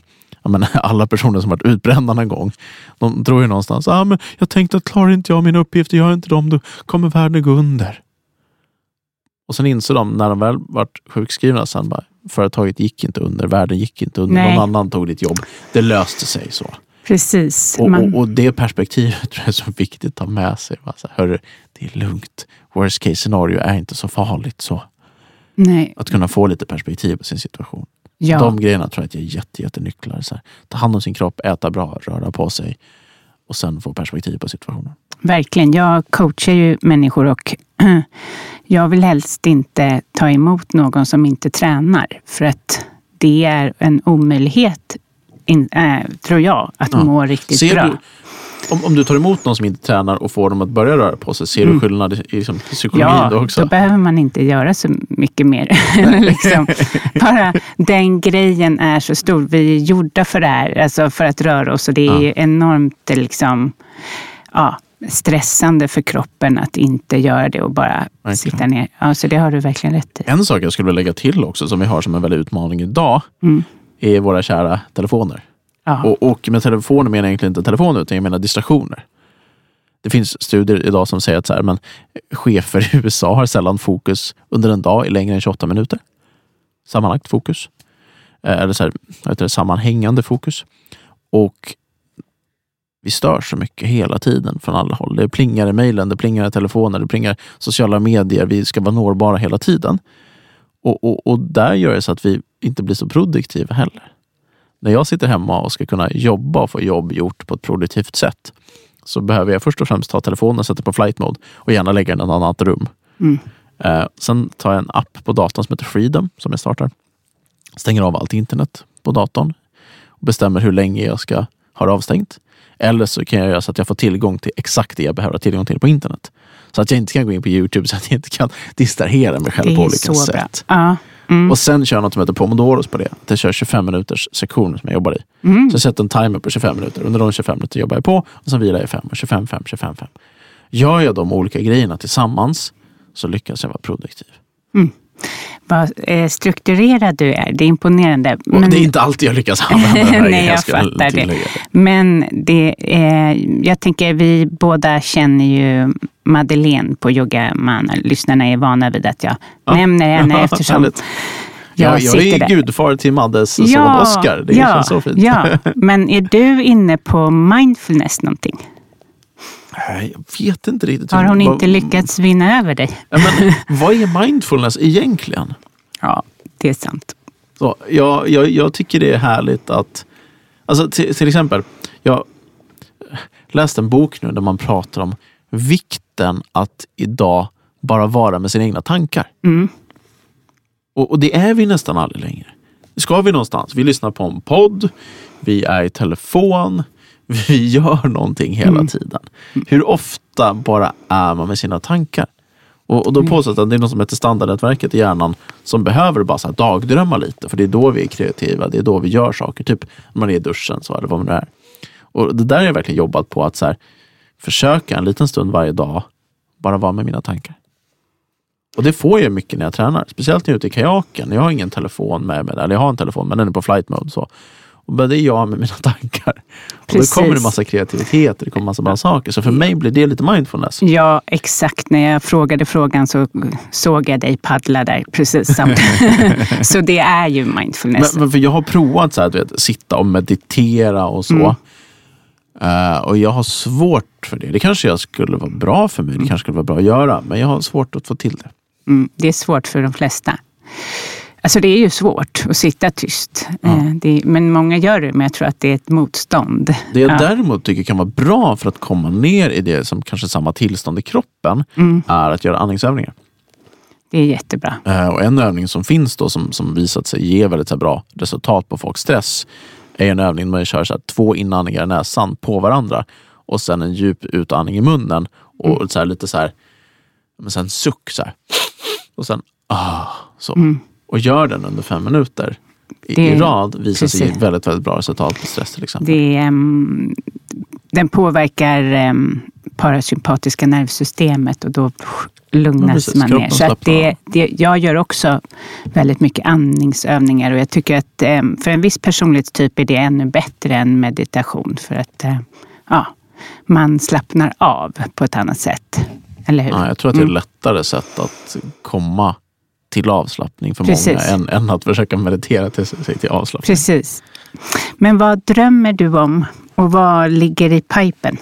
alla personer som varit utbrända någon gång. De tror ju någonstans, men jag tänkte att klarar inte jag mina uppgifter, gör inte dem, då kommer världen gå under. Och sen insåg de, när de väl varit sjukskrivna, sen bara, företaget gick inte under, världen gick inte under, någon annan tog ditt jobb. Det löste sig så. Precis. Och det perspektivet tror jag är så viktigt att ta med sig. Alltså, hörru, det är lugnt. Worst case scenario är inte så farligt så. Nej. Att kunna få lite perspektiv på sin situation. Ja. De grejerna tror jag att jag är jättenycklar. Så här, ta hand om sin kropp, äta bra, röra på sig. Och sen få perspektiv på situationen. Verkligen, jag coachar ju människor och jag vill helst inte ta emot någon som inte tränar. För att det är en omöjlighet, tror jag, att må riktigt ser bra. Du, om du tar emot någon som inte tränar och får dem att börja röra på sig, ser du skillnad i liksom, psykologin då också? Ja, då behöver man inte göra så mycket mer. Liksom, bara den grejen är så stor. Vi är gjorda för det här, alltså för att röra oss. Och det är ju enormt liksom... Ja, stressande för kroppen att inte göra det och bara sitta ner. Ja, så det har du verkligen rätt i. En sak jag skulle vilja lägga till också som vi har som en väldig utmaning idag är våra kära telefoner. Och med telefoner menar jag egentligen inte telefoner utan jag menar distraktioner. Det finns studier idag som säger att så här, men chefer i USA har sällan fokus under en dag i längre än 28 minuter. Sammanlagt fokus. Eller så här, sammanhängande fokus. Och vi stör så mycket hela tiden från alla håll. Det plingar i mejlen, det plingar i telefoner, det plingar i sociala medier. Vi ska vara nårbara hela tiden. Och där gör det så att vi inte blir så produktiva heller. När jag sitter hemma och ska kunna jobba och få jobb gjort på ett produktivt sätt så behöver jag först och främst ta telefonen, sätta på flight mode och gärna lägga den i ett annat rum. Sen tar jag en app på datorn som heter Freedom som jag startar. Stänger av allt internet på datorn och bestämmer hur länge jag ska ha avstängt. Eller så kan jag göra så att jag får tillgång till exakt det jag behöver tillgång till på internet. Så att jag inte kan gå in på YouTube, så att jag inte kan distrahera mig själv på olika sätt. Och sen kör jag något som heter Pomodoros på det. Jag kör 25 minuters sektioner som jag jobbar i. Så jag sätter en timer på 25 minuter. Under de 25 minuter jobbar jag på och sen vilar jag 5 och 25, 5, 25, 5. Gör jag de olika grejerna tillsammans så lyckas jag vara produktiv. Vad strukturerad du är. Det är imponerande. Men... Det är inte alltid jag lyckas använda det här. Nej, jag fattar det. Men det är, jag tänker vi båda känner ju Madeleine på Yogaman. Lyssnarna är vana vid att jag nämner henne eftersom jag är där. Gudfar till Maddes son Oscar. Det känns så fint. Men är du inne på mindfulness någonting? Jag vet inte riktigt. Har hon inte lyckats vinna över dig? Men, vad är mindfulness egentligen? Ja, det är sant. Så, jag tycker det är härligt att... Alltså, till exempel, jag läste en bok nu där man pratar om vikten att idag bara vara med sina egna tankar. Och det är vi nästan aldrig längre. Ska vi någonstans? Vi lyssnar på en podd, vi är i telefon... Vi gör någonting hela tiden. Hur ofta bara är man med sina tankar? Och då påstås att det är något som heter standardnätverket i hjärnan som behöver bara så här dagdrömma lite. För det är då vi är kreativa, det är då vi gör saker. Typ när man är i duschen så, eller vad man är. Och det där är jag verkligen jobbat på, att så här, försöka en liten stund varje dag bara vara med mina tankar. Och det får jag mycket när jag tränar. Speciellt när jag är ute i kajaken. Jag har ingen telefon med mig där. Eller jag har en telefon, men den är på flight mode. Så. Men det är jag med mina tankar. Precis. Och då kommer det massa kreativitet. Det kommer massa bra saker. Så för mig blir det lite mindfulness. Ja, exakt. När jag frågade frågan så såg jag dig paddla där. Precis samt. Så det är ju mindfulness. Men för jag har provat så här, du vet, sitta och meditera och så. Och jag har svårt för det. Det kanske jag skulle vara bra för mig. Det kanske skulle vara bra att göra. Men jag har svårt att få till det. Mm, det är svårt för de flesta. Alltså det är ju svårt att sitta tyst. Mm. Men många gör det, men jag tror att det är ett motstånd. Det jag däremot tycker kan vara bra för att komma ner i det som kanske samma tillstånd i kroppen är att göra andningsövningar. Det är jättebra. Och en övning som finns då som visat sig ge väldigt bra resultat på folks stress är en övning där man kör så här 2 inandningar i näsan på varandra och sen en djup utandning i munnen och så här, lite så här, men sen suck så här. Och sen så. Och gör den under 5 minuter i rad visar sig väldigt, väldigt bra resultat på stress till exempel. Den påverkar parasympatiska nervsystemet och då lugnas man ner. Så att jag gör också väldigt mycket andningsövningar och jag tycker att för en viss personlighetstyp är det ännu bättre än meditation för att man slappnar av på ett annat sätt. Eller hur? Ja, jag tror att det är ett lättare sätt att komma till avslappning för många än att försöka meditera till avslappning. Precis. Men vad drömmer du om och vad ligger i pipen?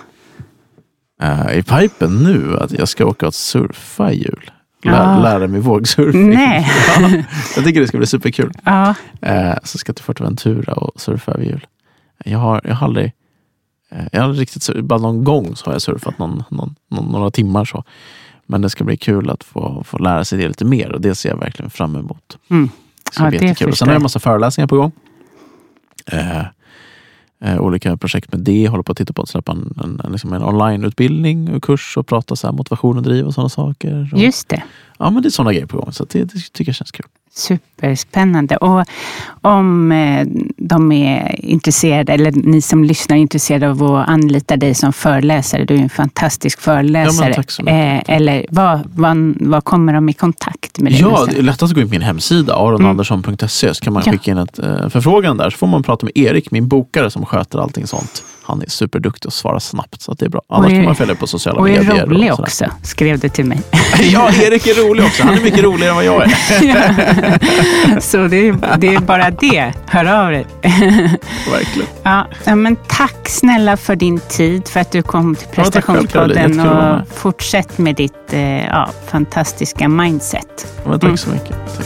I pipen nu att jag ska åka och surfa i jul. Lära mig vågsurfing. Nej. Jag tycker det ska bli superkul. Ja. Så ska jag till Forteventura och surfa i jul. Jag har aldrig riktigt, bara någon gång så har jag surfat några timmar så. Men det ska bli kul att få lära sig det lite mer. Och det ser jag verkligen fram emot. Det sen har jag en massa föreläsningar på gång. Olika projekt med det. Jag håller på att titta på att släppa en online-utbildning och kurs. Och prata så här motivation och driv och sådana saker. Och, just det. Ja, men det är sådana grejer på gång. Så det tycker jag känns kul. Superspännande. Och om de är intresserade, eller ni som lyssnar är intresserade av att anlita dig som föreläsare, du är en fantastisk föreläsare. Ja, tack så mycket. Eller vad kommer de i kontakt med dig? Ja, det är lättast att gå in på min hemsida, aronandersson.se, så kan man skicka in en förfrågan där, så får man prata med Erik, min bokare som sköter allting sånt. Han är superduktig och svarar snabbt, så att det är bra. Annars kan man följa på sociala medier. Och är rolig och också, skrev det till mig. Ja, Erik är rolig också. Han är mycket roligare än vad jag är. Så det är bara det. Hör av dig. Verkligen. Ja, men tack snälla för din tid, för att du kom till prestationspodden. Ja, och fortsätt med ditt fantastiska mindset. Ja, men tack så mycket. Tack.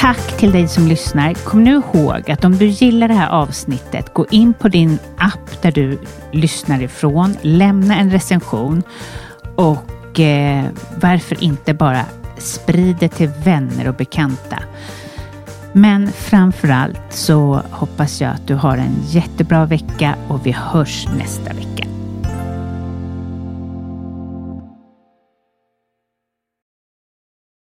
Tack till dig som lyssnar. Kom nu ihåg att om du gillar det här avsnittet, gå in på din app där du lyssnar ifrån. Lämna en recension. Och varför inte bara sprida det till vänner och bekanta. Men framförallt så hoppas jag att du har en jättebra vecka och vi hörs nästa vecka.